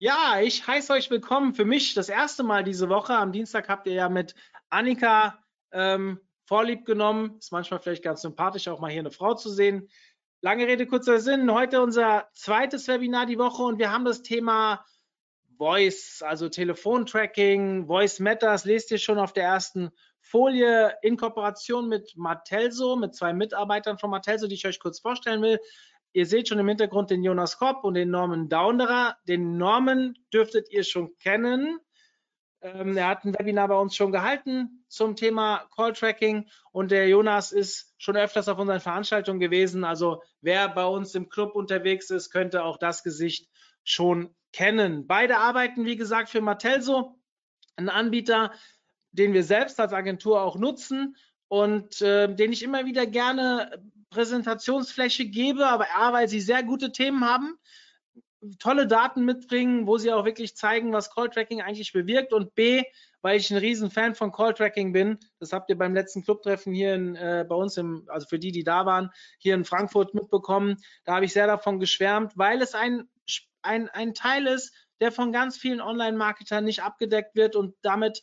Ja, ich heiße euch willkommen. Für mich das erste Mal diese Woche. Am Dienstag habt ihr ja mit Annika Vorlieb genommen. Ist manchmal vielleicht ganz sympathisch, auch mal hier eine Frau zu sehen. Lange Rede, kurzer Sinn. Heute unser zweites Webinar die Woche und wir haben das Thema Voice, also Telefontracking, Voice Matters. Lest ihr schon auf der ersten Folie in Kooperation mit Matelso, mit 2 Mitarbeitern von Matelso, die ich euch kurz vorstellen will. Ihr seht schon im Hintergrund den Jonas Kopp und den Norman Daunderer. Den Norman dürftet ihr schon kennen. Er hat ein Webinar bei uns schon gehalten zum Thema Call-Tracking. Und der Jonas ist schon öfters auf unseren Veranstaltungen gewesen. Also wer bei uns im Club unterwegs ist, könnte auch das Gesicht schon kennen. Beide arbeiten, wie gesagt, für Matelso, einen Anbieter, den wir selbst als Agentur auch nutzen und den ich immer wieder gerne Präsentationsfläche gebe, aber A, weil sie sehr gute Themen haben, tolle Daten mitbringen, wo sie auch wirklich zeigen, was Call-Tracking eigentlich bewirkt, und B, weil ich ein riesen Fan von Call-Tracking bin. Das habt ihr beim letzten Clubtreffen hier bei uns, also für die da waren, hier in Frankfurt mitbekommen. Da habe ich sehr davon geschwärmt, weil es ein Teil ist, der von ganz vielen Online-Marketern nicht abgedeckt wird und damit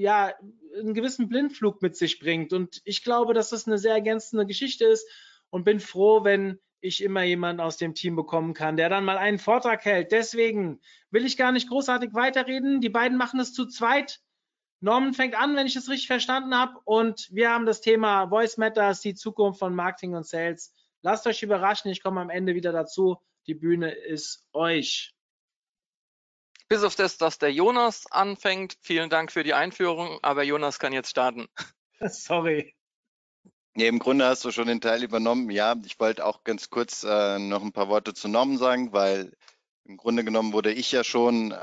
ja einen gewissen Blindflug mit sich bringt. Und ich glaube, dass das eine sehr ergänzende Geschichte ist und bin froh, wenn ich immer jemanden aus dem Team bekommen kann, der dann mal einen Vortrag hält. Deswegen will ich gar nicht großartig weiterreden. Die beiden machen es zu zweit. Norman fängt an, wenn ich es richtig verstanden habe. Und wir haben das Thema Voice Matters, die Zukunft von Marketing und Sales. Lasst euch überraschen, ich komme am Ende wieder dazu. Die Bühne ist euch. Bis auf das, dass der Jonas anfängt. Vielen Dank für die Einführung, aber Jonas kann jetzt starten. Sorry. Ja, im Grunde hast du schon den Teil übernommen. Ja, ich wollte auch ganz kurz noch ein paar Worte zu Norman sagen, weil im Grunde genommen wurde ich ja schon,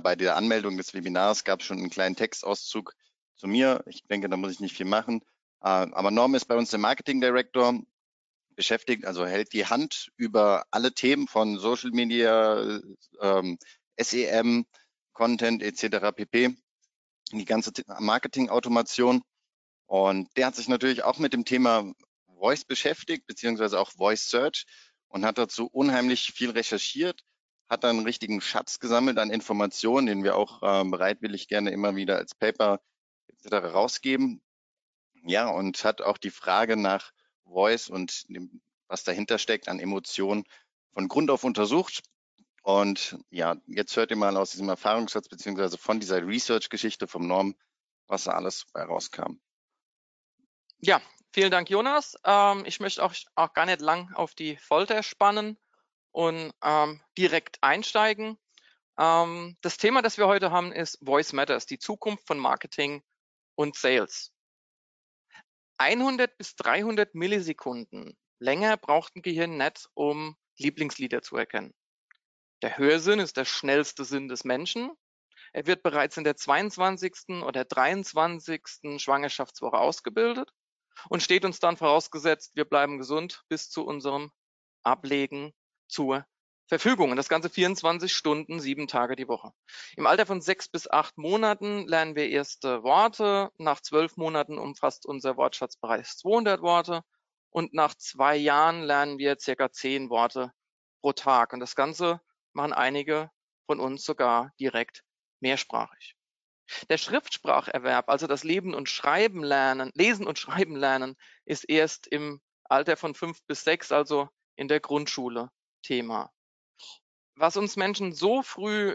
bei der Anmeldung des Webinars gab es schon einen kleinen Textauszug zu mir. Ich denke, da muss ich nicht viel machen. Aber Norman ist bei uns der Marketing Director, beschäftigt, also hält die Hand über alle Themen von Social Media, SEM, Content etc. pp. Die ganze Marketing-Automation. Und der hat sich natürlich auch mit dem Thema Voice beschäftigt, beziehungsweise auch Voice Search, und hat dazu unheimlich viel recherchiert, hat dann einen richtigen Schatz gesammelt an Informationen, den wir auch bereitwillig gerne immer wieder als Paper etc. rausgeben. Ja, und hat auch die Frage nach Voice und dem, was dahinter steckt, an Emotionen von Grund auf untersucht. Und ja, jetzt hört ihr mal aus diesem Erfahrungsschatz beziehungsweise von dieser Research-Geschichte vom Norm, was da alles rauskam. Ja, vielen Dank, Jonas. Ich möchte auch gar nicht lang auf die Folter spannen und direkt einsteigen. Das Thema, das wir heute haben, ist Voice Matters, die Zukunft von Marketing und Sales. 100 bis 300 Millisekunden länger braucht ein Gehirn nicht, um Lieblingslieder zu erkennen. Der Hörsinn ist der schnellste Sinn des Menschen. Er wird bereits in der 22. oder 23. Schwangerschaftswoche ausgebildet und steht uns dann, vorausgesetzt wir bleiben gesund, bis zu unserem Ablegen zur Verfügung. Und das Ganze 24 Stunden, 7 Tage die Woche. Im Alter von 6 bis 8 Monaten lernen wir erste Worte. Nach 12 Monaten umfasst unser Wortschatz bereits 200 Worte. Und nach 2 Jahren lernen wir ca. 10 Worte pro Tag. Und das Ganze machen einige von uns sogar direkt mehrsprachig. Der Schriftspracherwerb, also das Lesen und Schreiben lernen, ist erst im Alter von 5 bis 6, also in der Grundschule, Thema. Was uns Menschen so früh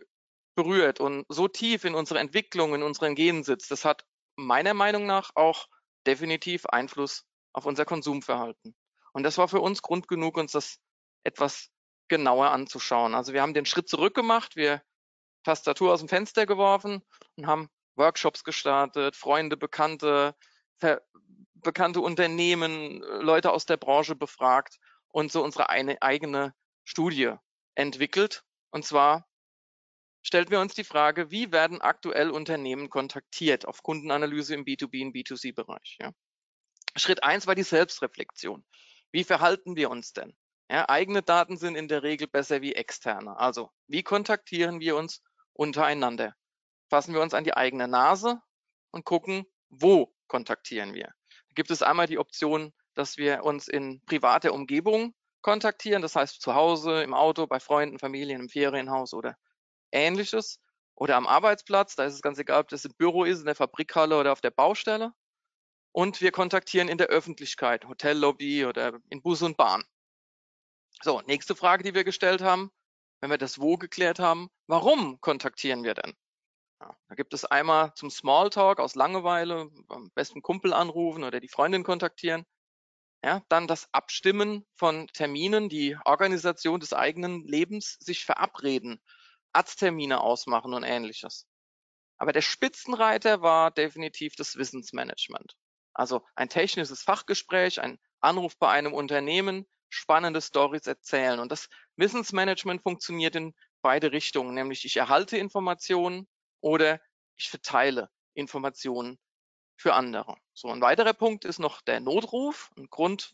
berührt und so tief in unserer Entwicklung, in unseren Genen sitzt, das hat meiner Meinung nach auch definitiv Einfluss auf unser Konsumverhalten. Und das war für uns Grund genug, uns das etwas genauer anzuschauen. Also wir haben den Schritt zurück gemacht, wir Tastatur aus dem Fenster geworfen und haben Workshops gestartet, Freunde, Bekannte, bekannte Unternehmen, Leute aus der Branche befragt und so unsere eigene Studie entwickelt. Und zwar stellten wir uns die Frage, wie werden aktuell Unternehmen kontaktiert auf Kundenanalyse im B2B und B2C-Bereich. Ja. Schritt 1 war die Selbstreflexion. Wie verhalten wir uns denn? Ja, eigene Daten sind in der Regel besser wie externe. Also, wie kontaktieren wir uns untereinander? Fassen wir uns an die eigene Nase und gucken, wo kontaktieren wir? Da gibt es einmal die Option, dass wir uns in privater Umgebung kontaktieren, das heißt zu Hause, im Auto, bei Freunden, Familien, im Ferienhaus oder Ähnliches, oder am Arbeitsplatz, da ist es ganz egal, ob das im Büro ist, in der Fabrikhalle oder auf der Baustelle. Und wir kontaktieren in der Öffentlichkeit, Hotellobby oder in Bus und Bahn. So, nächste Frage, die wir gestellt haben, wenn wir das Wo geklärt haben, warum kontaktieren wir denn? Ja, da gibt es einmal zum Smalltalk aus Langeweile, am besten Kumpel anrufen oder die Freundin kontaktieren. Ja, dann das Abstimmen von Terminen, die Organisation des eigenen Lebens, sich verabreden, Arzttermine ausmachen und Ähnliches. Aber der Spitzenreiter war definitiv das Wissensmanagement. Also ein technisches Fachgespräch, ein Anruf bei einem Unternehmen, spannende Stories erzählen. Und das Wissensmanagement funktioniert in beide Richtungen, nämlich ich erhalte Informationen oder ich verteile Informationen für andere. So, ein weiterer Punkt ist noch der Notruf. Ein Grund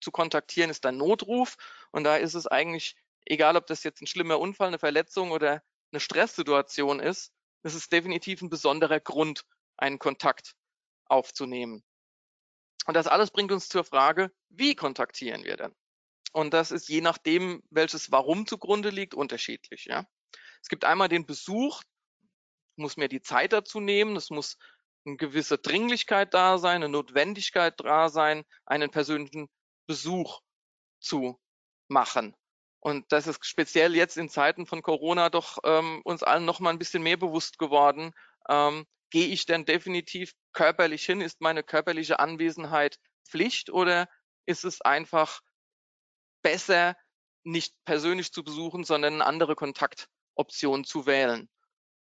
zu kontaktieren ist der Notruf. Und da ist es eigentlich egal, ob das jetzt ein schlimmer Unfall, eine Verletzung oder eine Stresssituation ist, es ist definitiv ein besonderer Grund, einen Kontakt aufzunehmen. Und das alles bringt uns zur Frage, wie kontaktieren wir denn? Und das ist je nachdem, welches Warum zugrunde liegt, unterschiedlich. Ja? Es gibt einmal den Besuch, muss mir die Zeit dazu nehmen, es muss eine gewisse Dringlichkeit da sein, eine Notwendigkeit da sein, einen persönlichen Besuch zu machen. Und das ist speziell jetzt in Zeiten von Corona doch uns allen noch mal ein bisschen mehr bewusst geworden. Gehe ich denn definitiv körperlich hin? Ist meine körperliche Anwesenheit Pflicht oder ist es einfach besser, nicht persönlich zu besuchen, sondern eine andere Kontaktoption zu wählen?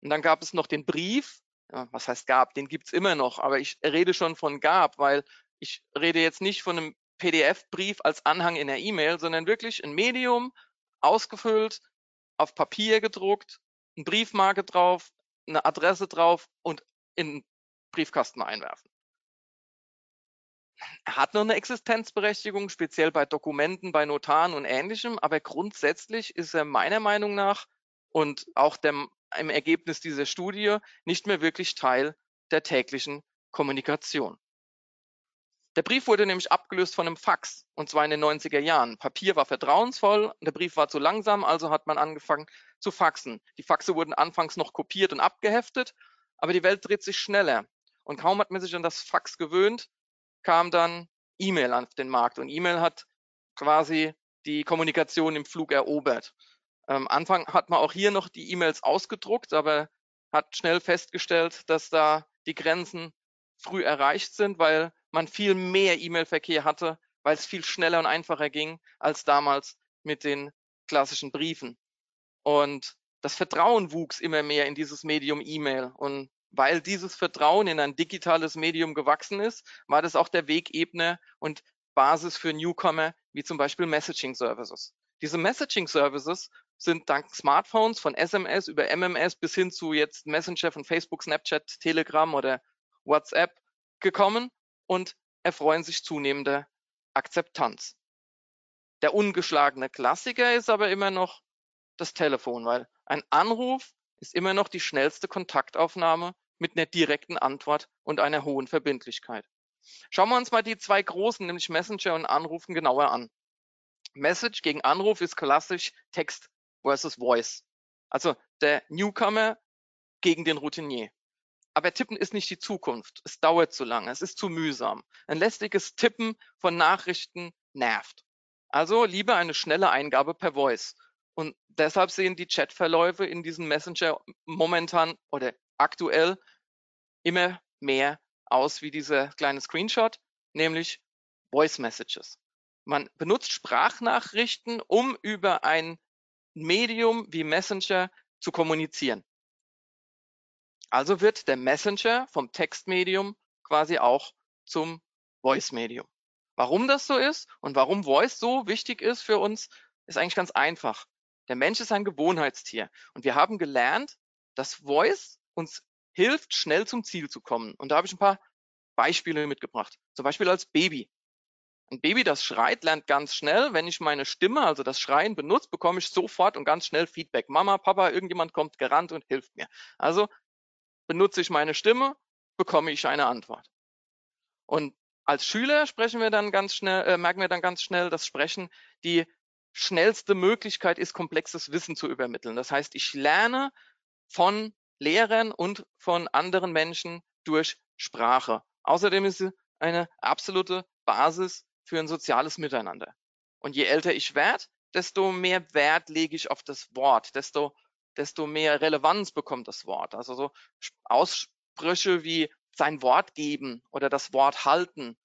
Und dann gab es noch den Brief. Ja, was heißt gab? Den gibt es immer noch. Aber ich rede schon von gab, weil ich rede jetzt nicht von einem PDF-Brief als Anhang in der E-Mail, sondern wirklich ein Medium, ausgefüllt, auf Papier gedruckt, eine Briefmarke drauf, eine Adresse drauf und in den Briefkasten einwerfen. Er hat noch eine Existenzberechtigung, speziell bei Dokumenten, bei Notaren und Ähnlichem, aber grundsätzlich ist er meiner Meinung nach und auch im Ergebnis dieser Studie nicht mehr wirklich Teil der täglichen Kommunikation. Der Brief wurde nämlich abgelöst von einem Fax, und zwar in den 90er Jahren. Papier war vertrauensvoll, der Brief war zu langsam, also hat man angefangen zu faxen. Die Faxe wurden anfangs noch kopiert und abgeheftet, aber die Welt dreht sich schneller. Und kaum hat man sich an das Fax gewöhnt, kam dann E-Mail auf den Markt. Und E-Mail hat quasi die Kommunikation im Flug erobert. Am Anfang hat man auch hier noch die E-Mails ausgedruckt, aber hat schnell festgestellt, dass da die Grenzen früh erreicht sind, weil man viel mehr E-Mail-Verkehr hatte, weil es viel schneller und einfacher ging als damals mit den klassischen Briefen. Und das Vertrauen wuchs immer mehr in dieses Medium E-Mail. Und weil dieses Vertrauen in ein digitales Medium gewachsen ist, war das auch der Wegebner und Basis für Newcomer, wie zum Beispiel Messaging-Services. Diese Messaging-Services sind dank Smartphones von SMS über MMS bis hin zu jetzt Messenger von Facebook, Snapchat, Telegram oder WhatsApp gekommen und erfreuen sich zunehmender Akzeptanz. Der ungeschlagene Klassiker ist aber immer noch das Telefon, weil ein Anruf ist immer noch die schnellste Kontaktaufnahme mit einer direkten Antwort und einer hohen Verbindlichkeit. Schauen wir uns mal die zwei großen, nämlich Messenger und Anrufen, genauer an. Message gegen Anruf ist klassisch Text versus Voice. Also der Newcomer gegen den Routinier. Aber Tippen ist nicht die Zukunft. Es dauert zu lange. Es ist zu mühsam. Ein lästiges Tippen von Nachrichten nervt. Also lieber eine schnelle Eingabe per Voice. Und deshalb sehen die Chatverläufe in diesen Messenger momentan oder aktuell immer mehr aus wie dieser kleine Screenshot, nämlich Voice Messages. Man benutzt Sprachnachrichten, um über ein Medium wie Messenger zu kommunizieren. Also wird der Messenger vom Textmedium quasi auch zum Voice-Medium. Warum das so ist und warum Voice so wichtig ist für uns, ist eigentlich ganz einfach. Der Mensch ist ein Gewohnheitstier und wir haben gelernt, dass Voice uns hilft, schnell zum Ziel zu kommen. Und da habe ich ein paar Beispiele mitgebracht. Zum Beispiel als Baby. Ein Baby, das schreit, lernt ganz schnell. Wenn ich meine Stimme, also das Schreien benutze, bekomme ich sofort und ganz schnell Feedback. Mama, Papa, irgendjemand kommt gerannt und hilft mir. Also benutze ich meine Stimme, bekomme ich eine Antwort. Und als Schüler merken wir dann ganz schnell, dass Sprechen die schnellste Möglichkeit ist, komplexes Wissen zu übermitteln. Das heißt, ich lerne von Lehrern und von anderen Menschen durch Sprache. Außerdem ist sie eine absolute Basis für ein soziales Miteinander. Und je älter ich werde, desto mehr Wert lege ich auf das Wort, desto mehr Relevanz bekommt das Wort. Also so Aussprüche wie sein Wort geben oder das Wort halten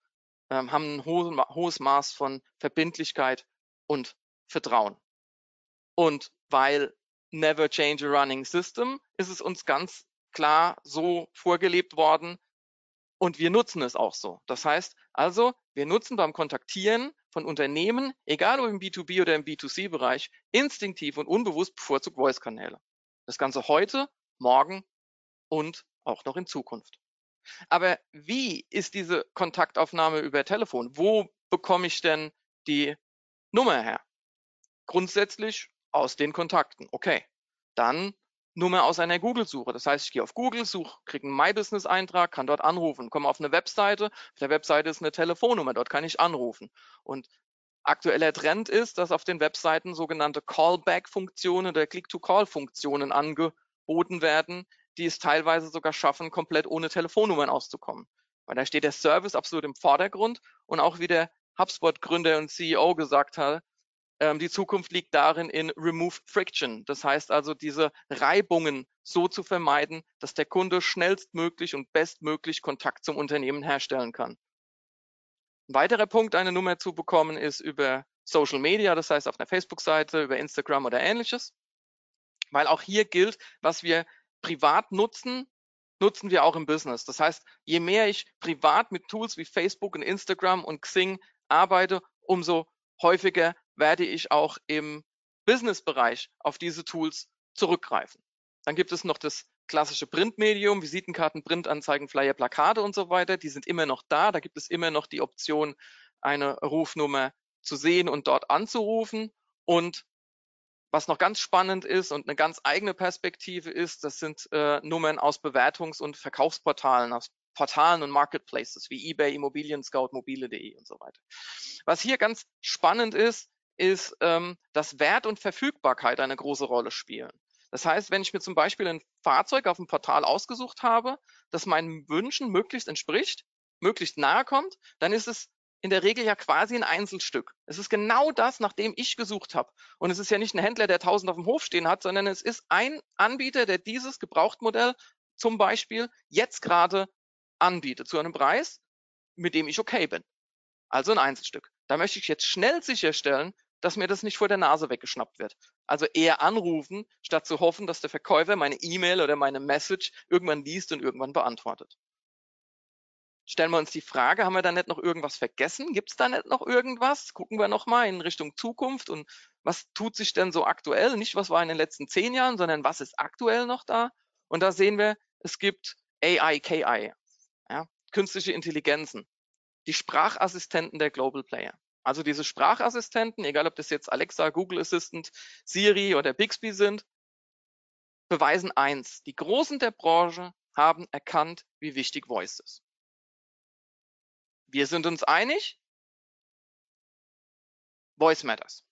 haben ein hohes Maß von Verbindlichkeit und Vertrauen. Und weil Never Change a Running System ist es uns ganz klar so vorgelebt worden, und wir nutzen es auch so. Das heißt also, wir nutzen beim Kontaktieren von Unternehmen, egal ob im B2B oder im B2C-Bereich, instinktiv und unbewusst bevorzugt Voice-Kanäle. Das Ganze heute, morgen und auch noch in Zukunft. Aber wie ist diese Kontaktaufnahme über Telefon? Wo bekomme ich denn die Nummer her? Grundsätzlich aus den Kontakten. Okay, dann Nummer aus einer Google-Suche. Das heißt, ich gehe auf Google, suche, kriege einen My-Business-Eintrag, kann dort anrufen, komme auf eine Webseite. Auf der Webseite ist eine Telefonnummer, dort kann ich anrufen. Und aktueller Trend ist, dass auf den Webseiten sogenannte Callback-Funktionen oder Click-to-Call-Funktionen angeboten werden, die es teilweise sogar schaffen, komplett ohne Telefonnummern auszukommen. Weil da steht der Service absolut im Vordergrund und auch wie der HubSpot-Gründer und CEO gesagt hat, die Zukunft liegt darin in Remove Friction. Das heißt also, diese Reibungen so zu vermeiden, dass der Kunde schnellstmöglich und bestmöglich Kontakt zum Unternehmen herstellen kann. Ein weiterer Punkt, eine Nummer zu bekommen, ist über Social Media, das heißt auf einer Facebook-Seite, über Instagram oder ähnliches. Weil auch hier gilt, was wir privat nutzen, nutzen wir auch im Business. Das heißt, je mehr ich privat mit Tools wie Facebook und Instagram und Xing arbeite, umso häufiger werde ich auch im Business-Bereich auf diese Tools zurückgreifen. Dann gibt es noch das klassische Printmedium, Visitenkarten, Printanzeigen, Flyer, Plakate und so weiter. Die sind immer noch da. Da gibt es immer noch die Option, eine Rufnummer zu sehen und dort anzurufen. Und was noch ganz spannend ist und eine ganz eigene Perspektive ist, das sind Nummern aus Bewertungs- und Verkaufsportalen, aus Portalen und Marketplaces wie eBay, Immobilien Scout, mobile.de und so weiter. Was hier ganz spannend ist, ist, dass Wert und Verfügbarkeit eine große Rolle spielen. Das heißt, wenn ich mir zum Beispiel ein Fahrzeug auf dem Portal ausgesucht habe, das meinen Wünschen möglichst entspricht, möglichst nahe kommt, dann ist es in der Regel ja quasi ein Einzelstück. Es ist genau das, nach dem ich gesucht habe. Und es ist ja nicht ein Händler, der 1000 auf dem Hof stehen hat, sondern es ist ein Anbieter, der dieses Gebrauchtmodell zum Beispiel jetzt gerade anbiete zu einem Preis, mit dem ich okay bin. Also ein Einzelstück. Da möchte ich jetzt schnell sicherstellen, dass mir das nicht vor der Nase weggeschnappt wird. Also eher anrufen, statt zu hoffen, dass der Verkäufer meine E-Mail oder meine Message irgendwann liest und irgendwann beantwortet. Stellen wir uns die Frage, haben wir da nicht noch irgendwas vergessen? Gibt es da nicht noch irgendwas? Gucken wir nochmal in Richtung Zukunft und was tut sich denn so aktuell? Nicht, was war in den letzten 10 Jahren, sondern was ist aktuell noch da? Und da sehen wir, es gibt AI, KI. Ja, künstliche Intelligenzen, die Sprachassistenten der Global Player. Also diese Sprachassistenten, egal ob das jetzt Alexa, Google Assistant, Siri oder Bixby sind, beweisen eins, die Großen der Branche haben erkannt, wie wichtig Voice ist. Wir sind uns einig, Voice matters.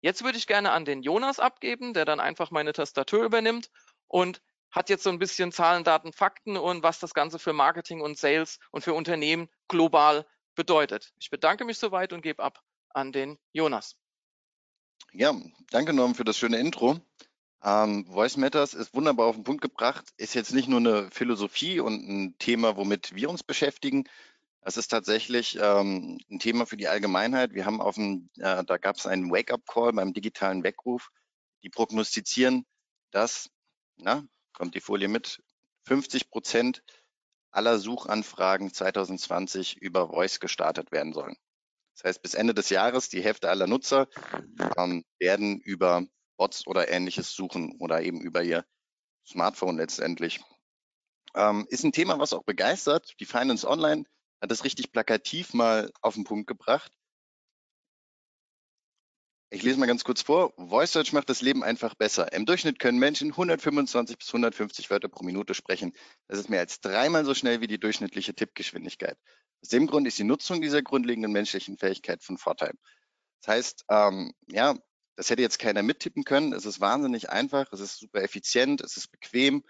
Jetzt würde ich gerne an den Jonas abgeben, der dann einfach meine Tastatur übernimmt und hat jetzt so ein bisschen Zahlen, Daten, Fakten und was das Ganze für Marketing und Sales und für Unternehmen global bedeutet. Ich bedanke mich soweit und gebe ab an den Jonas. Ja, danke Norm für das schöne Intro. Voice Matters ist wunderbar auf den Punkt gebracht, ist jetzt nicht nur eine Philosophie und ein Thema, womit wir uns beschäftigen. Es ist tatsächlich ein Thema für die Allgemeinheit. Wir haben da gab es einen Wake-up-Call beim digitalen Weckruf. Die prognostizieren, dass, kommt die Folie mit, 50% aller Suchanfragen 2020 über Voice gestartet werden sollen. Das heißt, bis Ende des Jahres, die Hälfte aller Nutzer werden über Bots oder Ähnliches suchen oder eben über ihr Smartphone letztendlich. Ist ein Thema, was auch begeistert. Die Finance Online hat das richtig plakativ mal auf den Punkt gebracht. Ich lese mal ganz kurz vor. Voice Search macht das Leben einfach besser. Im Durchschnitt können Menschen 125 bis 150 Wörter pro Minute sprechen. Das ist mehr als 3-mal so schnell wie die durchschnittliche Tippgeschwindigkeit. Aus dem Grund ist die Nutzung dieser grundlegenden menschlichen Fähigkeit von Vorteil. Das heißt, ja, das hätte jetzt keiner mittippen können. Es ist wahnsinnig einfach, es ist super effizient, es ist bequem,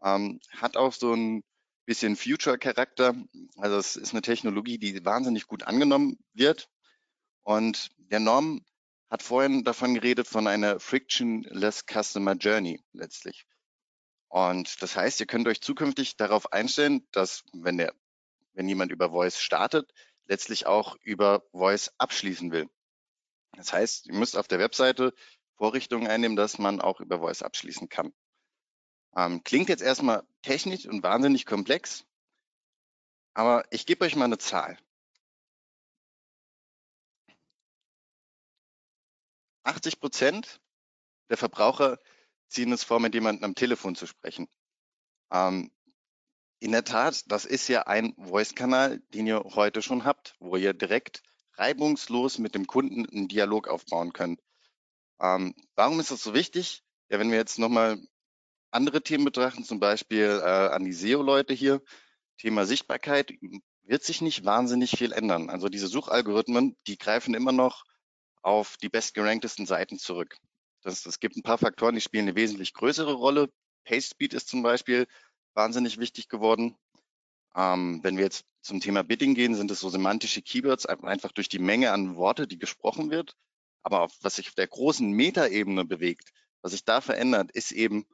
hat auch so ein bisschen Future-Charakter. Also es ist eine Technologie, die wahnsinnig gut angenommen wird. Und der Norm hat vorhin davon geredet, von einer frictionless Customer Journey letztlich. Und das heißt, ihr könnt euch zukünftig darauf einstellen, dass wenn jemand über Voice startet, letztlich auch über Voice abschließen will. Das heißt, ihr müsst auf der Webseite Vorrichtungen einnehmen, dass man auch über Voice abschließen kann. Klingt jetzt erstmal technisch und wahnsinnig komplex, aber ich gebe euch mal eine Zahl. 80% der Verbraucher ziehen es vor, mit jemandem am Telefon zu sprechen. In der Tat, das ist ja ein Voice-Kanal, den ihr heute schon habt, wo ihr direkt reibungslos mit dem Kunden einen Dialog aufbauen könnt. Warum ist das so wichtig? Ja, wenn wir jetzt nochmal andere Themen betrachten, zum Beispiel an die SEO-Leute hier, Thema Sichtbarkeit, wird sich nicht wahnsinnig viel ändern. Also diese Suchalgorithmen, die greifen immer noch auf die bestgeranktesten Seiten zurück. Es gibt ein paar Faktoren, die spielen eine wesentlich größere Rolle. PageSpeed ist zum Beispiel wahnsinnig wichtig geworden. Wenn wir jetzt zum Thema Bidding gehen, sind es so semantische Keywords, einfach durch die Menge an Worte, die gesprochen wird. Aber was sich auf der großen Metaebene bewegt, was sich da verändert, ist eben,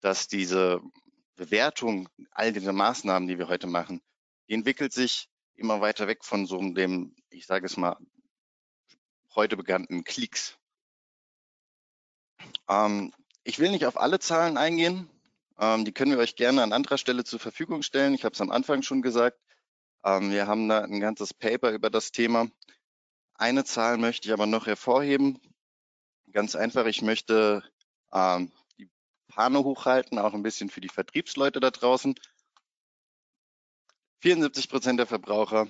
dass diese Bewertung, all diese Maßnahmen, die wir heute machen, die entwickelt sich immer weiter weg von so dem, ich sage es mal, heute bekannten Klicks. Ich will nicht auf alle Zahlen eingehen. Die können wir euch gerne an anderer Stelle zur Verfügung stellen. Ich habe es am Anfang schon gesagt. Wir haben da ein ganzes Paper über das Thema. Eine Zahl möchte ich aber noch hervorheben. Ganz einfach, ich möchte die Fahne hochhalten, auch ein bisschen für die Vertriebsleute da draußen. 74% der Verbraucher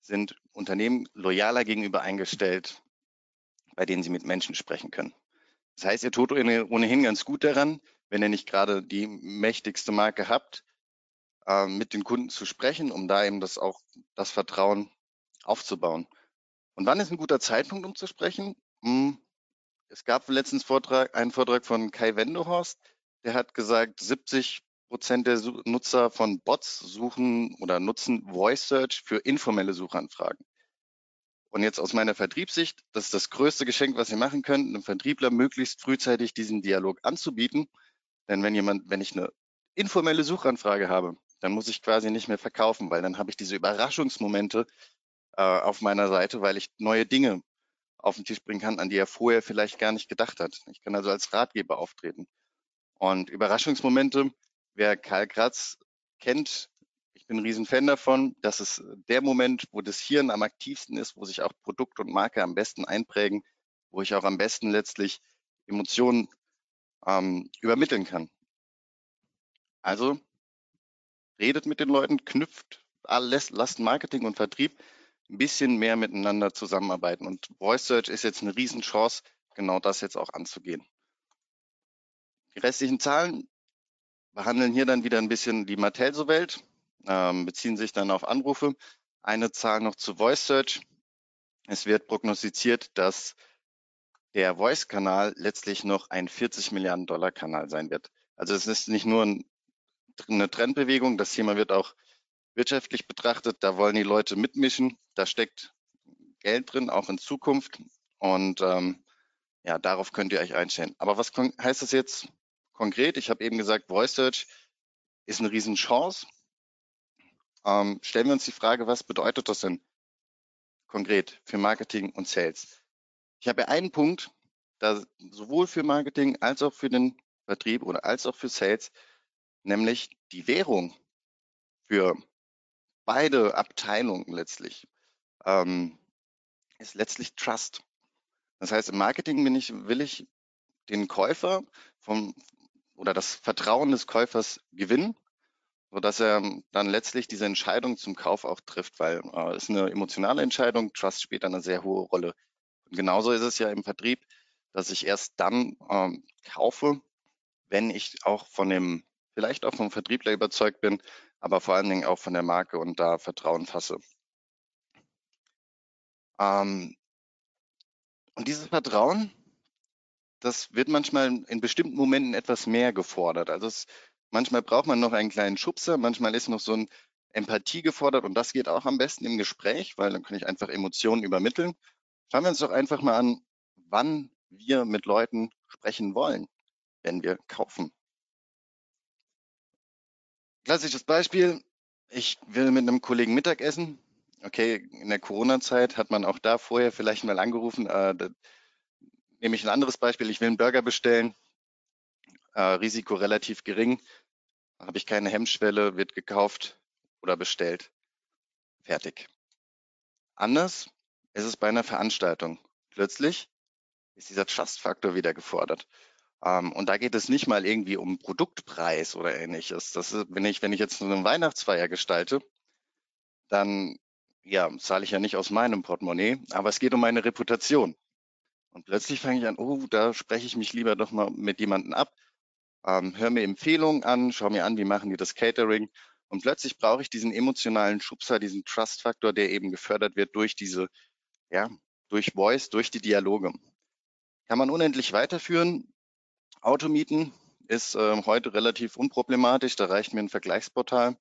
sind Unternehmen loyaler gegenüber eingestellt, bei denen sie mit Menschen sprechen können. Das heißt, ihr tut ohnehin ganz gut daran, wenn ihr nicht gerade die mächtigste Marke habt, mit den Kunden zu sprechen, um da eben das Vertrauen aufzubauen. Und wann ist ein guter Zeitpunkt, um zu sprechen? Es gab letztens einen Vortrag von Kai Wendohorst, der hat gesagt, 70% der Nutzer von Bots suchen oder nutzen Voice Search für informelle Suchanfragen. Und jetzt aus meiner Vertriebssicht, das ist das größte Geschenk, was ihr machen könnt, einem Vertriebler möglichst frühzeitig diesen Dialog anzubieten. Denn wenn ich eine informelle Suchanfrage habe, dann muss ich quasi nicht mehr verkaufen, weil dann habe ich diese Überraschungsmomente auf meiner Seite, weil ich neue Dinge auf den Tisch bringen kann, an die er vorher vielleicht gar nicht gedacht hat. Ich kann also als Ratgeber auftreten. Und Überraschungsmomente, wer Karl Kratz kennt, ich bin ein Riesenfan davon, das ist der Moment, wo das Hirn am aktivsten ist, wo sich auch Produkt und Marke am besten einprägen, wo ich auch am besten letztlich Emotionen übermitteln kann. Also redet mit den Leuten, knüpft, lasst Marketing und Vertrieb ein bisschen mehr miteinander zusammenarbeiten. Und Voice Search ist jetzt eine Riesenchance, genau das jetzt auch anzugehen. Die restlichen Zahlen behandeln hier dann wieder ein bisschen die Matelso-Welt, beziehen sich dann auf Anrufe. Eine Zahl noch zu Voice Search. Es wird prognostiziert, dass der Voice-Kanal letztlich noch ein $40 Milliarden-Kanal sein wird. Also es ist nicht nur eine Trendbewegung, das Thema wird auch wirtschaftlich betrachtet, da wollen die Leute mitmischen, da steckt Geld drin, auch in Zukunft. Und ja, darauf könnt ihr euch einstellen. Aber was heißt das jetzt konkret? Ich habe eben gesagt, Voice Search ist eine Riesenchance. Stellen wir uns die Frage, was bedeutet das denn konkret für Marketing und Sales? Ich habe einen Punkt, da sowohl für Marketing als auch für den Vertrieb oder als auch für Sales, nämlich die Währung für beide Abteilungen letztlich, ist letztlich Trust. Das heißt, im Marketing will ich den Käufer oder das Vertrauen des Käufers gewinnen, sodass er dann letztlich diese Entscheidung zum Kauf auch trifft, weil es ist eine emotionale Entscheidung, Trust spielt eine sehr hohe Rolle. Und genauso ist es ja im Vertrieb, dass ich erst dann kaufe, wenn ich auch vielleicht auch vom Vertriebler überzeugt bin, aber vor allen Dingen auch von der Marke und da Vertrauen fasse. Und dieses Vertrauen, das wird manchmal in bestimmten Momenten etwas mehr gefordert. Also manchmal braucht man noch einen kleinen Schubser, manchmal ist noch so eine Empathie gefordert und das geht auch am besten im Gespräch, weil dann kann ich einfach Emotionen übermitteln. Schauen wir uns doch einfach mal an, wann wir mit Leuten sprechen wollen, wenn wir kaufen. Klassisches Beispiel, ich will mit einem Kollegen Mittag essen. Okay, in der Corona-Zeit hat man auch da vorher vielleicht mal angerufen. Nehme ich ein anderes Beispiel, ich will einen Burger bestellen, Risiko relativ gering, habe ich keine Hemmschwelle, wird gekauft oder bestellt, fertig. Anders ist es bei einer Veranstaltung. Plötzlich ist dieser Trust-Faktor wieder gefordert. Und da geht es nicht mal irgendwie um Produktpreis oder ähnliches. Das ist, wenn ich jetzt eine Weihnachtsfeier gestalte, dann ja, zahle ich ja nicht aus meinem Portemonnaie, aber es geht um meine Reputation. Und plötzlich fange ich an, oh, da spreche ich mich lieber doch mal mit jemandem ab, höre mir Empfehlungen an, schaue mir an, wie machen die das Catering. Und plötzlich brauche ich diesen emotionalen Schubser, diesen Trust-Faktor, der eben gefördert wird durch durch Voice, durch die Dialoge. Kann man unendlich weiterführen. Automieten ist heute relativ unproblematisch, da reicht mir ein Vergleichsportal.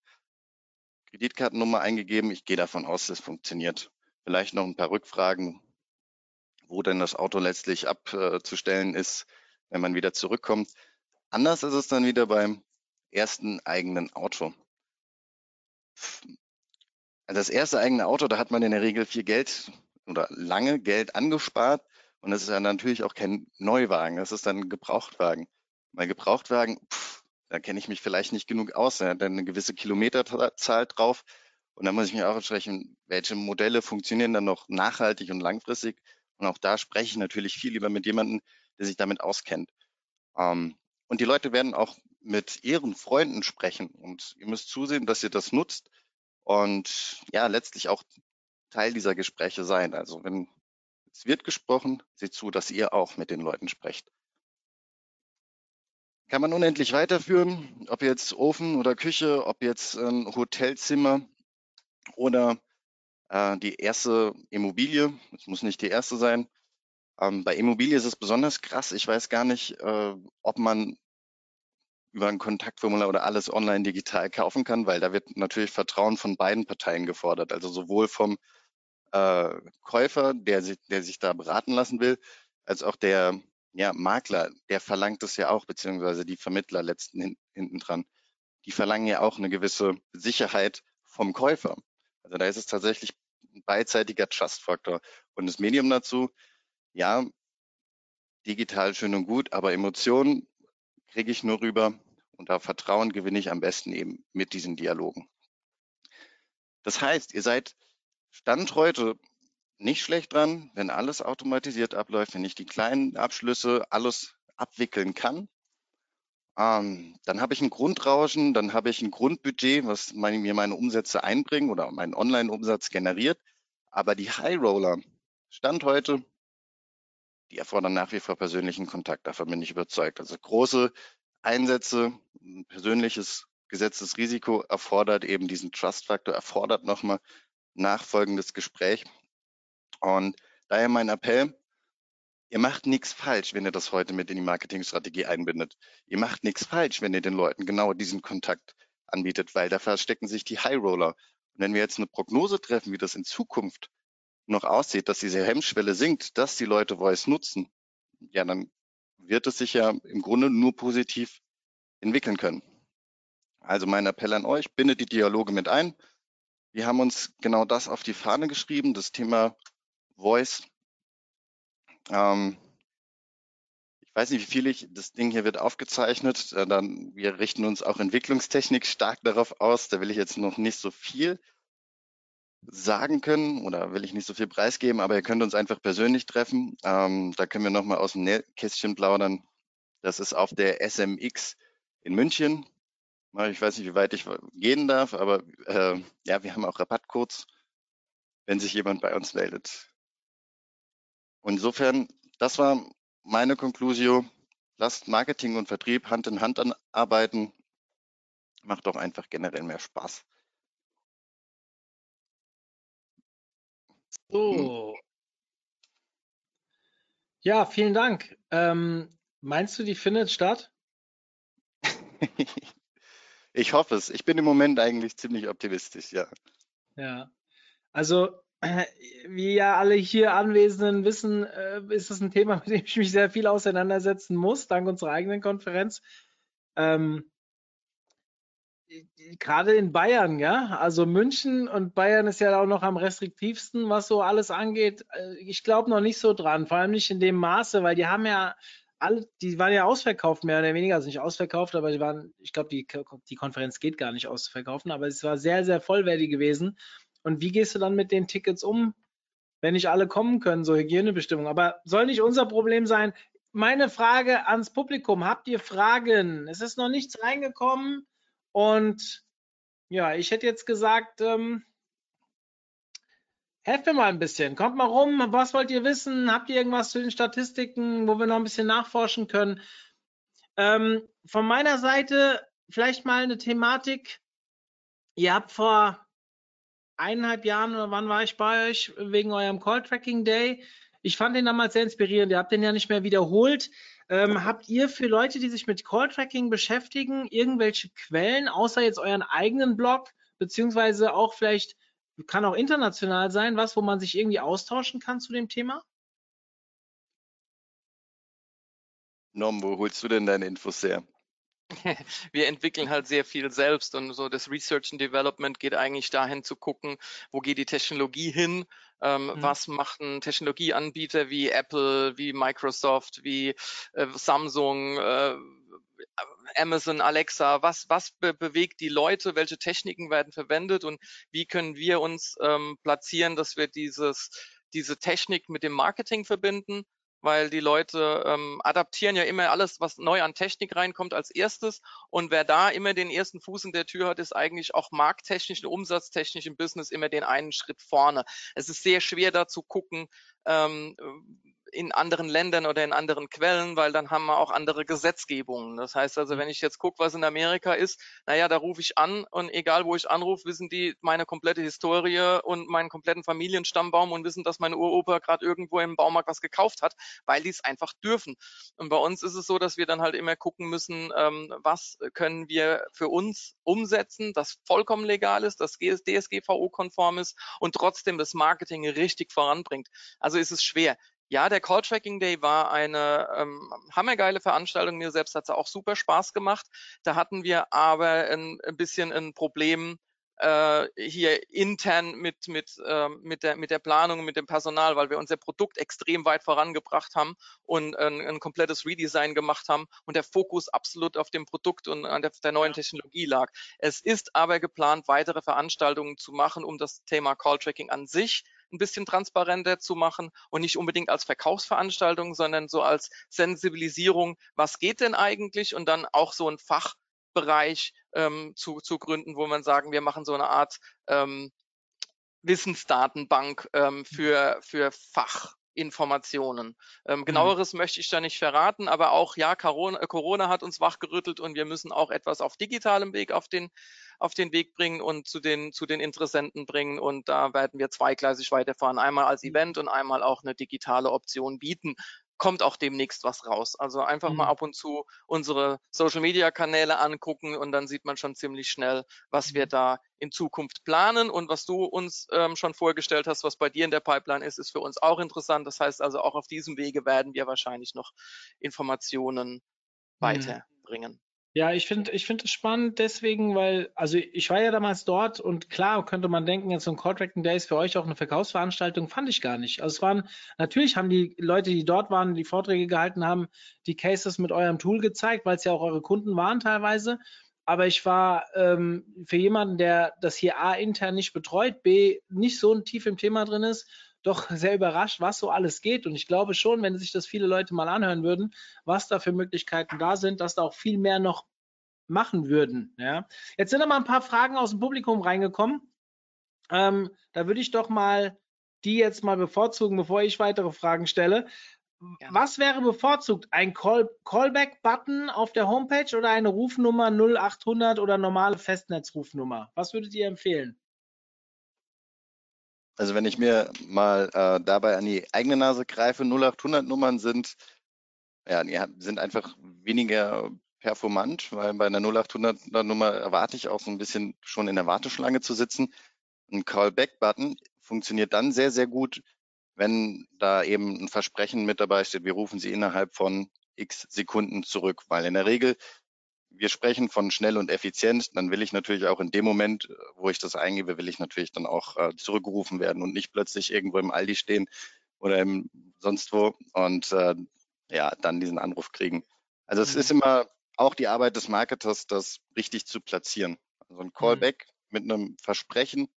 Kreditkartennummer eingegeben, ich gehe davon aus, das funktioniert. Vielleicht noch ein paar Rückfragen, wo denn das Auto letztlich abzustellen ist, wenn man wieder zurückkommt. Anders ist es dann wieder beim ersten eigenen Auto. Also das erste eigene Auto, da hat man in der Regel viel Geld oder lange Geld angespart und das ist dann natürlich auch kein Neuwagen, das ist dann ein Gebrauchtwagen. Bei Gebrauchtwagen, da kenne ich mich vielleicht nicht genug aus, da hat dann eine gewisse Kilometerzahl drauf und dann muss ich mich auch entsprechend, welche Modelle funktionieren dann noch nachhaltig und langfristig. Und auch da spreche ich natürlich viel lieber mit jemandem, der sich damit auskennt. Und die Leute werden auch mit ihren Freunden sprechen. Und ihr müsst zusehen, dass ihr das nutzt und ja, letztlich auch Teil dieser Gespräche sein. Also wenn es wird gesprochen, seht zu, dass ihr auch mit den Leuten sprecht. Kann man unendlich weiterführen, ob jetzt Ofen oder Küche, ob jetzt ein Hotelzimmer oder die erste Immobilie, es muss nicht die erste sein. Bei Immobilie ist es besonders krass. Ich weiß gar nicht, ob man über ein Kontaktformular oder alles online digital kaufen kann, weil da wird natürlich Vertrauen von beiden Parteien gefordert. Also sowohl vom Käufer, der sich da beraten lassen will, als auch der Makler, der verlangt es ja auch, beziehungsweise die Vermittler hinten dran. Die verlangen ja auch eine gewisse Sicherheit vom Käufer. Also da ist es tatsächlich ein beidseitiger Trust-Faktor. Und das Medium dazu, ja, digital schön und gut, aber Emotionen kriege ich nur rüber und da Vertrauen gewinne ich am besten eben mit diesen Dialogen. Das heißt, ihr seid Stand heute nicht schlecht dran, wenn alles automatisiert abläuft, wenn ich die kleinen Abschlüsse alles abwickeln kann. Dann habe ich ein Grundrauschen, dann habe ich ein Grundbudget, was mir meine Umsätze einbringen oder meinen Online-Umsatz generiert. Aber die High-Roller, Stand heute, die erfordern nach wie vor persönlichen Kontakt. Davon bin ich überzeugt. Also große Einsätze, ein persönliches gesetztes Risiko erfordert eben diesen Trust-Faktor, erfordert nochmal nachfolgendes Gespräch. Und daher mein Appell, ihr macht nichts falsch, wenn ihr das heute mit in die Marketingstrategie einbindet. Ihr macht nichts falsch, wenn ihr den Leuten genau diesen Kontakt anbietet, weil da verstecken sich die High-Roller. Und wenn wir jetzt eine Prognose treffen, wie das in Zukunft noch aussieht, dass diese Hemmschwelle sinkt, dass die Leute Voice nutzen, ja, dann wird es sich ja im Grunde nur positiv entwickeln können. Also mein Appell an euch, bindet die Dialoge mit ein. Wir haben uns genau das auf die Fahne geschrieben, das Thema Voice. Ich weiß nicht, wie viel das Ding hier wird aufgezeichnet. Wir richten uns auch entwicklungstechnisch stark darauf aus. Da will ich jetzt noch nicht so viel sagen können oder will ich nicht so viel preisgeben, aber ihr könnt uns einfach persönlich treffen. Da können wir nochmal aus dem Nähkästchen plaudern, Das ist auf der SMX in München. Ich weiß nicht, wie weit ich gehen darf, aber ja, wir haben auch Rabattcodes, wenn sich jemand bei uns meldet. Und insofern, das war meine Conclusio. Lasst Marketing und Vertrieb Hand in Hand arbeiten. Macht doch einfach generell mehr Spaß. So. Ja, vielen Dank. Meinst du, die findet statt? Ich hoffe es. Ich bin im Moment eigentlich ziemlich optimistisch, ja. Ja, also wie ja alle hier Anwesenden wissen, ist es ein Thema, mit dem ich mich sehr viel auseinandersetzen muss, dank unserer eigenen Konferenz. Gerade in Bayern, ja, also München und Bayern ist ja auch noch am restriktivsten, was so alles angeht. Ich glaube noch nicht so dran, vor allem nicht in dem Maße, weil die haben ja alle, die waren ja ausverkauft mehr oder weniger, also nicht ausverkauft, aber die waren, ich glaube, die Konferenz geht gar nicht ausverkaufen, aber es war sehr, sehr vollwertig gewesen. Und wie gehst du dann mit den Tickets um, wenn nicht alle kommen können, so Hygienebestimmungen? Aber soll nicht unser Problem sein. Meine Frage ans Publikum, habt ihr Fragen? Es ist noch nichts reingekommen. Und ja, ich hätte jetzt gesagt, helft mir mal ein bisschen. Kommt mal rum, was wollt ihr wissen? Habt ihr irgendwas zu den Statistiken, wo wir noch ein bisschen nachforschen können? Von meiner Seite vielleicht mal eine Thematik. Ihr habt vor 1,5 Jahren oder wann war ich bei euch wegen eurem Call-Tracking-Day? Ich fand den damals sehr inspirierend. Ihr habt den ja nicht mehr wiederholt. Habt ihr für Leute, die sich mit Call-Tracking beschäftigen, irgendwelche Quellen, außer jetzt euren eigenen Blog, beziehungsweise auch vielleicht, kann auch international sein, was, wo man sich irgendwie austauschen kann zu dem Thema? Norm, wo holst du denn deine Infos her? Wir entwickeln halt sehr viel selbst und so das Research and Development geht eigentlich dahin zu gucken, wo geht die Technologie hin, was machen Technologieanbieter wie Apple, wie Microsoft, wie Samsung, Amazon, Alexa, was bewegt die Leute, welche Techniken werden verwendet und wie können wir uns platzieren, dass wir diese Technik mit dem Marketing verbinden. Weil die Leute adaptieren ja immer alles, was neu an Technik reinkommt, als erstes. Und wer da immer den ersten Fuß in der Tür hat, ist eigentlich auch markttechnisch und umsatztechnisch im Business immer den einen Schritt vorne. Es ist sehr schwer, da zu gucken in anderen Ländern oder in anderen Quellen, weil dann haben wir auch andere Gesetzgebungen. Das heißt also, wenn ich jetzt gucke, was in Amerika ist, naja, da rufe ich an und egal, wo ich anrufe, wissen die meine komplette Historie und meinen kompletten Familienstammbaum und wissen, dass mein Uropa gerade irgendwo im Baumarkt was gekauft hat, weil die es einfach dürfen. Und bei uns ist es so, dass wir dann halt immer gucken müssen, was können wir für uns umsetzen, das vollkommen legal ist, das DSGVO-konform ist und trotzdem das Marketing richtig voranbringt. Also ist es schwer. Ja, der Call Tracking Day war eine hammergeile Veranstaltung. Mir selbst hat es auch super Spaß gemacht. Da hatten wir aber ein bisschen ein Problem hier intern mit der Planung, mit dem Personal, weil wir unser Produkt extrem weit vorangebracht haben und ein komplettes Redesign gemacht haben und der Fokus absolut auf dem Produkt und an der neuen Technologie lag. Es ist aber geplant, weitere Veranstaltungen zu machen, um das Thema Call Tracking an sich ein bisschen transparenter zu machen und nicht unbedingt als Verkaufsveranstaltung, sondern so als Sensibilisierung, was geht denn eigentlich und dann auch so ein Fachbereich zu gründen, wo man sagen, wir machen so eine Art Wissensdatenbank für Fachinformationen. Genaueres möchte ich da nicht verraten, aber auch ja, Corona hat uns wachgerüttelt und wir müssen auch etwas auf digitalem Weg auf den Weg bringen und zu den Interessenten bringen und da werden wir zweigleisig weiterfahren, einmal als Event und einmal auch eine digitale Option bieten. Kommt auch demnächst was raus. Also einfach mal ab und zu unsere Social-Media-Kanäle angucken und dann sieht man schon ziemlich schnell, was wir da in Zukunft planen und was du uns schon vorgestellt hast, was bei dir in der Pipeline ist, ist für uns auch interessant. Das heißt also, auch auf diesem Wege werden wir wahrscheinlich noch Informationen weiterbringen. Ja, ich finde es spannend deswegen, weil, also ich war ja damals dort und klar könnte man denken, jetzt so ein Call Tracking Day ist für euch auch eine Verkaufsveranstaltung, fand ich gar nicht. Also es waren, natürlich haben die Leute, die dort waren, die Vorträge gehalten haben, die Cases mit eurem Tool gezeigt, weil es ja auch eure Kunden waren teilweise. Aber ich war für jemanden, der das hier A, intern nicht betreut, B, nicht so tief im Thema drin ist, doch sehr überrascht, was so alles geht. Und ich glaube schon, wenn sich das viele Leute mal anhören würden, was da für Möglichkeiten da sind, dass da auch viel mehr noch machen würden. Ja. Jetzt sind aber ein paar Fragen aus dem Publikum reingekommen. Da würde ich doch mal die jetzt mal bevorzugen, bevor ich weitere Fragen stelle. Ja. Was wäre bevorzugt? Ein Callback-Button auf der Homepage oder eine Rufnummer 0800 oder normale Festnetzrufnummer? Was würdet ihr empfehlen? Also wenn ich mir mal dabei an die eigene Nase greife, 0800-Nummern sind einfach weniger performant, weil bei einer 0800-Nummer erwarte ich auch so ein bisschen schon in der Warteschlange zu sitzen. Ein Callback-Button funktioniert dann sehr, sehr gut, wenn da eben ein Versprechen mit dabei steht, wir rufen Sie innerhalb von x Sekunden zurück, weil in der Regel, wir sprechen von schnell und effizient, dann will ich natürlich auch in dem Moment, wo ich das eingebe, will ich natürlich dann auch zurückgerufen werden und nicht plötzlich irgendwo im Aldi stehen oder im sonst wo und dann diesen Anruf kriegen. Also es ist immer auch die Arbeit des Marketers, das richtig zu platzieren. Also ein Callback mit einem Versprechen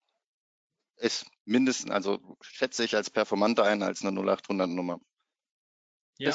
ist mindestens, also schätze ich als performanter ein als eine 0800-Nummer. Ja,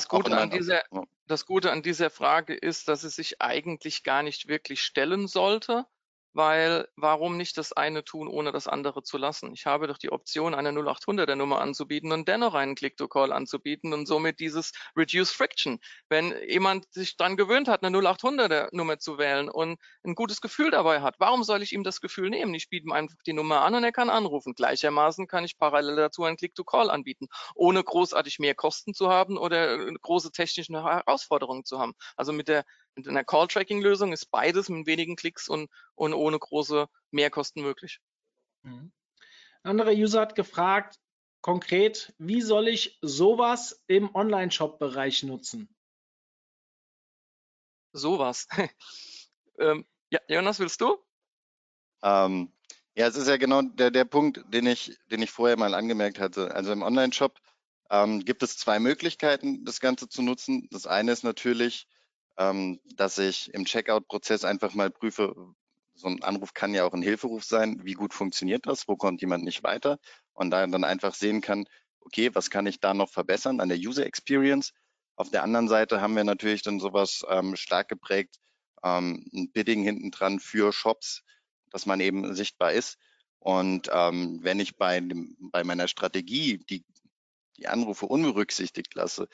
das Gute an dieser Frage ist, dass sie sich eigentlich gar nicht wirklich stellen sollte, weil warum nicht das eine tun, ohne das andere zu lassen? Ich habe doch die Option, eine 0800er-Nummer anzubieten und dennoch einen Click-to-Call anzubieten und somit dieses Reduce Friction. Wenn jemand sich daran gewöhnt hat, eine 0800er-Nummer zu wählen und ein gutes Gefühl dabei hat, warum soll ich ihm das Gefühl nehmen? Ich biete ihm einfach die Nummer an und er kann anrufen. Gleichermaßen kann ich parallel dazu einen Click-to-Call anbieten, ohne großartig mehr Kosten zu haben oder große technische Herausforderungen zu haben. Also mit einer Call-Tracking-Lösung ist beides mit wenigen Klicks und ohne große Mehrkosten möglich. Ein anderer User hat gefragt, konkret, wie soll ich sowas im Online-Shop-Bereich nutzen? Sowas? Jonas, willst du? Es ist ja genau der Punkt, den ich vorher mal angemerkt hatte. Also im Online-Shop gibt es zwei Möglichkeiten, das Ganze zu nutzen. Das eine ist natürlich, dass ich im Checkout-Prozess einfach mal prüfe, so ein Anruf kann ja auch ein Hilferuf sein, wie gut funktioniert das, wo kommt jemand nicht weiter und dann einfach sehen kann, okay, was kann ich da noch verbessern an der User Experience. Auf der anderen Seite haben wir natürlich dann sowas stark geprägt, ein Bidding hinten dran für Shops, dass man eben sichtbar ist und wenn ich bei meiner Strategie die Anrufe unberücksichtigt lasse,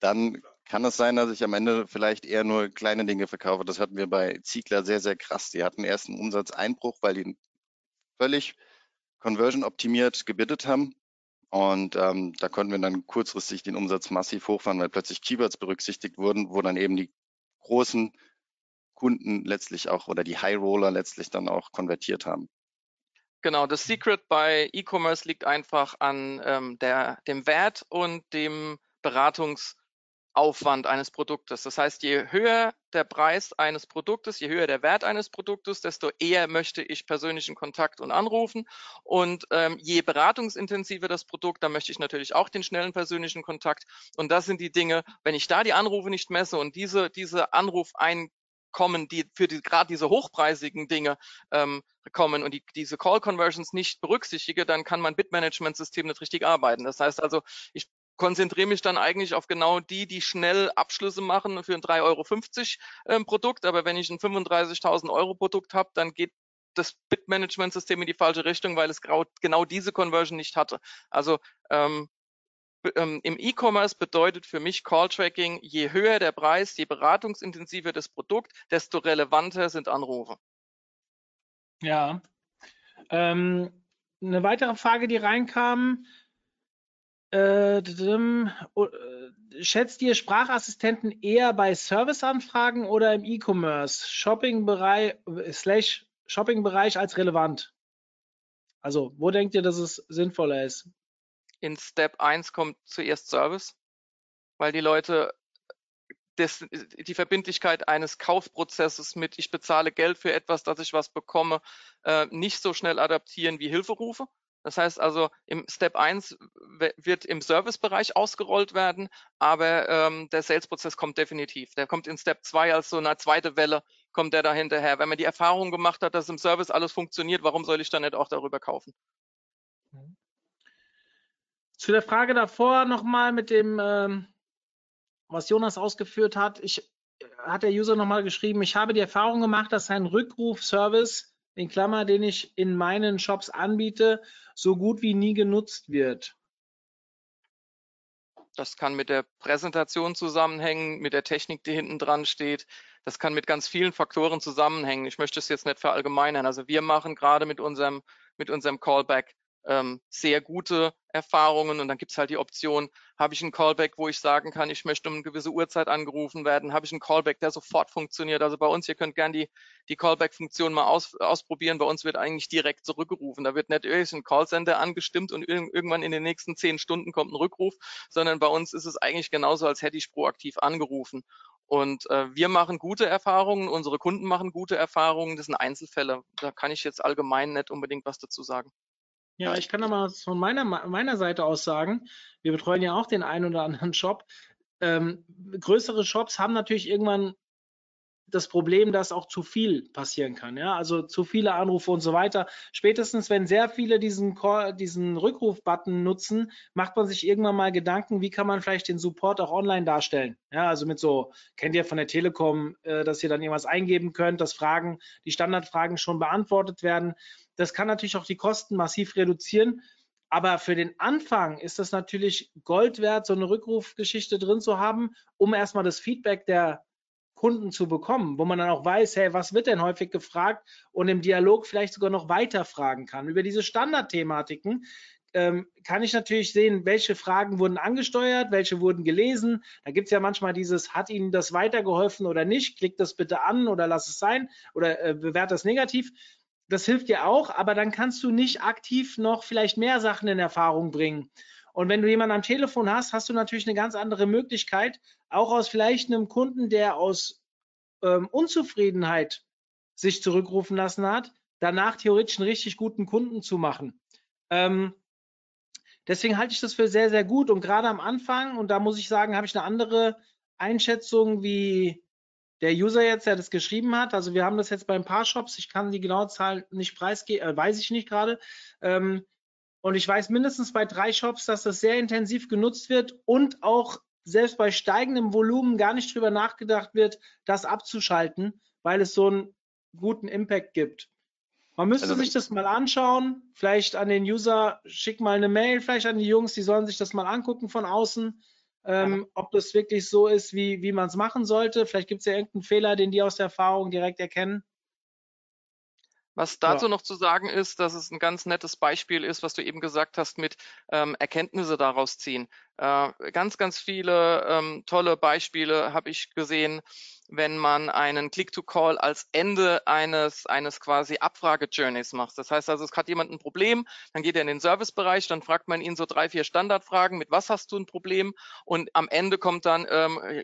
dann kann es sein, dass ich am Ende vielleicht eher nur kleine Dinge verkaufe. Das hatten wir bei Ziegler sehr, sehr krass. Die hatten erst einen Umsatzeinbruch, weil die völlig conversion-optimiert gebittet haben. Und da konnten wir dann kurzfristig den Umsatz massiv hochfahren, weil plötzlich Keywords berücksichtigt wurden, wo dann eben die großen Kunden letztlich auch oder die High-Roller letztlich dann auch konvertiert haben. Genau, das Secret bei E-Commerce liegt einfach an dem Wert und dem Beratungsaufwand eines Produktes. Das heißt, je höher der Preis eines Produktes, je höher der Wert eines Produktes, desto eher möchte ich persönlichen Kontakt und anrufen. Und je beratungsintensiver das Produkt, dann möchte ich natürlich auch den schnellen persönlichen Kontakt. Und das sind die Dinge, wenn ich da die Anrufe nicht messe und diese Anrufeinkommen, die für gerade diese hochpreisigen Dinge kommen und diese Call-Conversions nicht berücksichtige, dann kann mein Bid-Management-System nicht richtig arbeiten. Das heißt also, ich konzentriere mich dann eigentlich auf genau die schnell Abschlüsse machen für ein 3,50 € Produkt. Aber wenn ich ein 35.000 € Produkt habe, dann geht das Bid-Management-System in die falsche Richtung, weil es genau diese Conversion nicht hatte. Also im E-Commerce bedeutet für mich Call-Tracking, je höher der Preis, je beratungsintensiver das Produkt, desto relevanter sind Anrufe. Ja. Eine weitere Frage, die reinkam, schätzt ihr Sprachassistenten eher bei Serviceanfragen oder im E-Commerce Shopping-Bereich als relevant? Also, wo denkt ihr, dass es sinnvoller ist? In Step 1 kommt zuerst Service, weil die Leute die Verbindlichkeit eines Kaufprozesses mit ich bezahle Geld für etwas, dass ich was bekomme, nicht so schnell adaptieren wie Hilferufe. Das heißt also, im Step 1 wird im Servicebereich ausgerollt werden, aber der Sales-Prozess kommt definitiv. Der kommt in Step 2 als so eine zweite Welle, kommt der da hinterher. Wenn man die Erfahrung gemacht hat, dass im Service alles funktioniert, warum soll ich dann nicht auch darüber kaufen? Zu der Frage davor nochmal mit dem, was Jonas ausgeführt hat, hat der User nochmal geschrieben, ich habe die Erfahrung gemacht, dass ein Rückrufservice, in Klammer, den ich in meinen Shops anbiete, so gut wie nie genutzt wird. Das kann mit der Präsentation zusammenhängen, mit der Technik, die hinten dran steht. Das kann mit ganz vielen Faktoren zusammenhängen. Ich möchte es jetzt nicht verallgemeinern. Also wir machen gerade mit unserem Callback sehr gute Erfahrungen, und dann gibt es halt die Option, habe ich einen Callback, wo ich sagen kann, ich möchte um eine gewisse Uhrzeit angerufen werden, habe ich einen Callback, der sofort funktioniert. Also bei uns, ihr könnt gerne die Callback-Funktion mal ausprobieren, bei uns wird eigentlich direkt zurückgerufen. Da wird nicht irgendein Callcenter angestimmt und irgendwann in den nächsten 10 Stunden kommt ein Rückruf, sondern bei uns ist es eigentlich genauso, als hätte ich proaktiv angerufen. Und wir machen gute Erfahrungen, unsere Kunden machen gute Erfahrungen, das sind Einzelfälle. Da kann ich jetzt allgemein nicht unbedingt was dazu sagen. Ja, ich kann da mal von meiner Seite aus sagen, wir betreuen ja auch den einen oder anderen Shop. Größere Shops haben natürlich irgendwann das Problem, dass auch zu viel passieren kann. Ja? Also zu viele Anrufe und so weiter. Spätestens, wenn sehr viele diesen Rückruf-Button nutzen, macht man sich irgendwann mal Gedanken, wie kann man vielleicht den Support auch online darstellen. Ja, also mit so, kennt ihr von der Telekom, dass ihr dann irgendwas eingeben könnt, dass Fragen, die Standardfragen schon beantwortet werden. Das kann natürlich auch die Kosten massiv reduzieren. Aber für den Anfang ist das natürlich Gold wert, so eine Rückrufgeschichte drin zu haben, um erstmal das Feedback der Kunden zu bekommen, wo man dann auch weiß, hey, was wird denn häufig gefragt, und im Dialog vielleicht sogar noch weiter fragen kann. Über diese Standardthematiken kann ich natürlich sehen, welche Fragen wurden angesteuert, welche wurden gelesen. Da gibt es ja manchmal dieses, hat Ihnen das weitergeholfen oder nicht? Klickt das bitte an oder lass es sein oder bewerte das negativ. Das hilft dir auch, aber dann kannst du nicht aktiv noch vielleicht mehr Sachen in Erfahrung bringen. Und wenn du jemanden am Telefon hast, hast du natürlich eine ganz andere Möglichkeit, auch aus vielleicht einem Kunden, der aus Unzufriedenheit sich zurückrufen lassen hat, danach theoretisch einen richtig guten Kunden zu machen. Deswegen halte ich das für sehr, sehr gut. Und gerade am Anfang, und da muss ich sagen, habe ich eine andere Einschätzung wie der User jetzt, der das geschrieben hat. Also wir haben das jetzt bei ein paar Shops, ich kann die genaue Zahl nicht preisgeben, weiß ich nicht gerade, und ich weiß mindestens bei 3 Shops, dass das sehr intensiv genutzt wird und auch selbst bei steigendem Volumen gar nicht drüber nachgedacht wird, das abzuschalten, weil es so einen guten Impact gibt. Man müsste sich das mal anschauen, vielleicht an den User, schick mal eine Mail, vielleicht an die Jungs, die sollen sich das mal angucken von außen, ob das wirklich so ist, wie man es machen sollte. Vielleicht gibt es ja irgendeinen Fehler, den die aus der Erfahrung direkt erkennen. Was dazu noch zu sagen ist, dass es ein ganz nettes Beispiel ist, was du eben gesagt hast, mit Erkenntnisse daraus ziehen. Ganz, ganz viele tolle Beispiele habe ich gesehen, wenn man einen Click-to-Call als Ende eines quasi Abfrage-Journeys macht. Das heißt also, es hat jemand ein Problem, dann geht er in den Servicebereich, dann fragt man ihn so 3, 4 Standardfragen, mit was hast du ein Problem? Und am Ende kommt dann,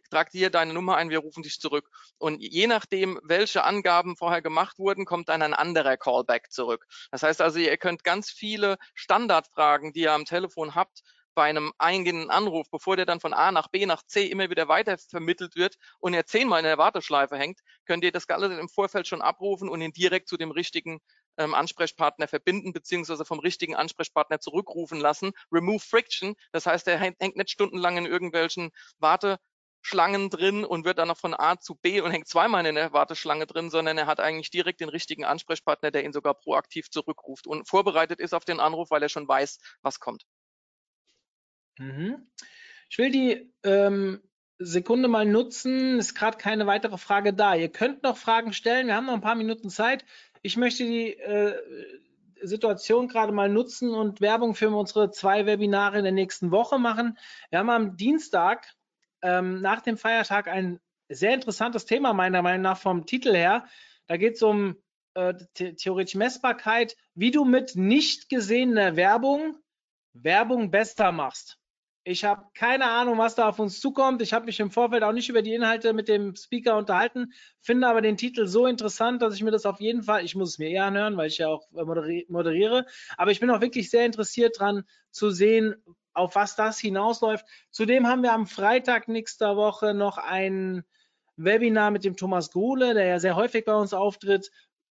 trag dir deine Nummer ein, wir rufen dich zurück. Und je nachdem, welche Angaben vorher gemacht wurden, kommt dann ein anderer Callback zurück. Das heißt also, ihr könnt ganz viele Standardfragen, die ihr am Telefon habt, bei einem eingehenden Anruf, bevor der dann von A nach B nach C immer wieder weiter vermittelt wird und er 10-mal in der Warteschleife hängt, könnt ihr das alles im Vorfeld schon abrufen und ihn direkt zu dem richtigen Ansprechpartner verbinden, beziehungsweise vom richtigen Ansprechpartner zurückrufen lassen. Remove Friction, das heißt, er hängt nicht stundenlang in irgendwelchen Warteschlangen drin und wird dann noch von A zu B und hängt 2-mal in der Warteschlange drin, sondern er hat eigentlich direkt den richtigen Ansprechpartner, der ihn sogar proaktiv zurückruft und vorbereitet ist auf den Anruf, weil er schon weiß, was kommt. Ich will die Sekunde mal nutzen, ist gerade keine weitere Frage da. Ihr könnt noch Fragen stellen, wir haben noch ein paar Minuten Zeit. Ich möchte die Situation gerade mal nutzen und Werbung für unsere 2 Webinare in der nächsten Woche machen. Wir haben am Dienstag nach dem Feiertag ein sehr interessantes Thema, meiner Meinung nach vom Titel her. Da geht es um theoretische Messbarkeit, wie du mit nicht gesehener Werbung besser machst. Ich habe keine Ahnung, was da auf uns zukommt. Ich habe mich im Vorfeld auch nicht über die Inhalte mit dem Speaker unterhalten, finde aber den Titel so interessant, dass ich mir das auf jeden Fall, ich muss es mir eher anhören, weil ich ja auch moderiere, aber ich bin auch wirklich sehr interessiert dran zu sehen, auf was das hinausläuft. Zudem haben wir am Freitag nächster Woche noch ein Webinar mit dem Thomas Gruhle, der ja sehr häufig bei uns auftritt,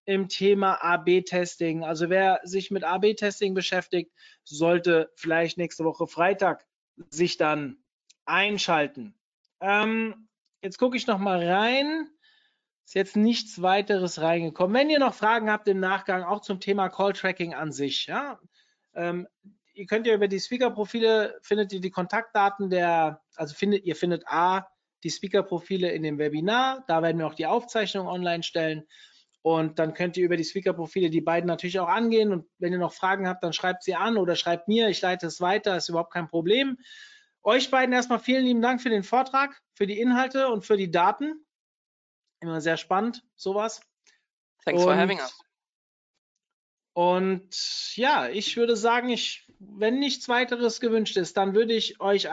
im Thema AB-Testing. Also wer sich mit AB-Testing beschäftigt, sollte vielleicht nächste Woche Freitag sich dann einschalten. Jetzt gucke ich noch mal rein. Ist jetzt nichts weiteres reingekommen. Wenn ihr noch Fragen habt im Nachgang, auch zum Thema Call-Tracking an sich, ja, ihr könnt ja über die Speaker-Profile, findet ihr die Kontaktdaten der, also ihr findet A, die Speaker-Profile in dem Webinar, da werden wir auch die Aufzeichnung online stellen und dann könnt ihr über die Speaker-Profile die beiden natürlich auch angehen und wenn ihr noch Fragen habt, dann schreibt sie an oder schreibt mir, ich leite es weiter, ist überhaupt kein Problem. Euch beiden erstmal vielen lieben Dank für den Vortrag, für die Inhalte und für die Daten. Immer sehr spannend, sowas. Thanks for having us. Und ja, ich würde sagen, wenn nichts weiteres gewünscht ist, dann würde ich euch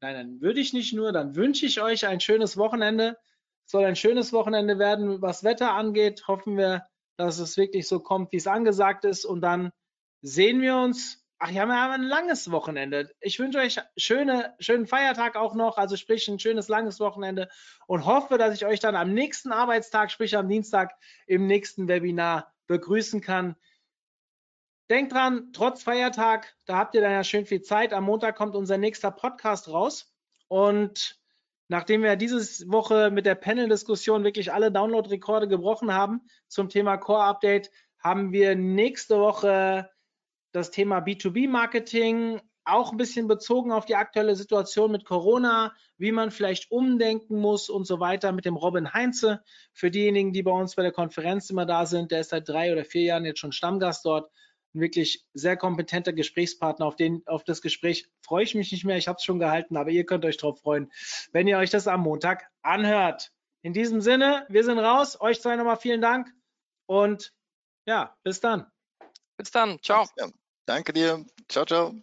dann wünsche ich euch ein schönes Wochenende. Es soll ein schönes Wochenende werden, was Wetter angeht. Hoffen wir, dass es wirklich so kommt, wie es angesagt ist. Und dann sehen wir uns. Ach ja, wir haben ein langes Wochenende. Ich wünsche euch schönen Feiertag auch noch, also sprich ein schönes, langes Wochenende und hoffe, dass ich euch dann am nächsten Arbeitstag, sprich am Dienstag, im nächsten Webinar begrüßen kann. Denkt dran, trotz Feiertag, da habt ihr dann ja schön viel Zeit. Am Montag kommt unser nächster Podcast raus und nachdem wir diese Woche mit der Panel-Diskussion wirklich alle Download-Rekorde gebrochen haben zum Thema Core-Update, haben wir nächste Woche das Thema B2B-Marketing, auch ein bisschen bezogen auf die aktuelle Situation mit Corona, wie man vielleicht umdenken muss und so weiter mit dem Robin Heinze. Für diejenigen, die bei uns bei der Konferenz immer da sind, der ist seit 3 oder 4 Jahren jetzt schon Stammgast dort. Ein wirklich sehr kompetenter Gesprächspartner. Auf das Gespräch freue ich mich nicht mehr. Ich habe es schon gehalten, aber ihr könnt euch drauf freuen, wenn ihr euch das am Montag anhört. In diesem Sinne, wir sind raus. Euch zwei nochmal vielen Dank und ja, bis dann. Ciao. Danke dir. Ciao, ciao.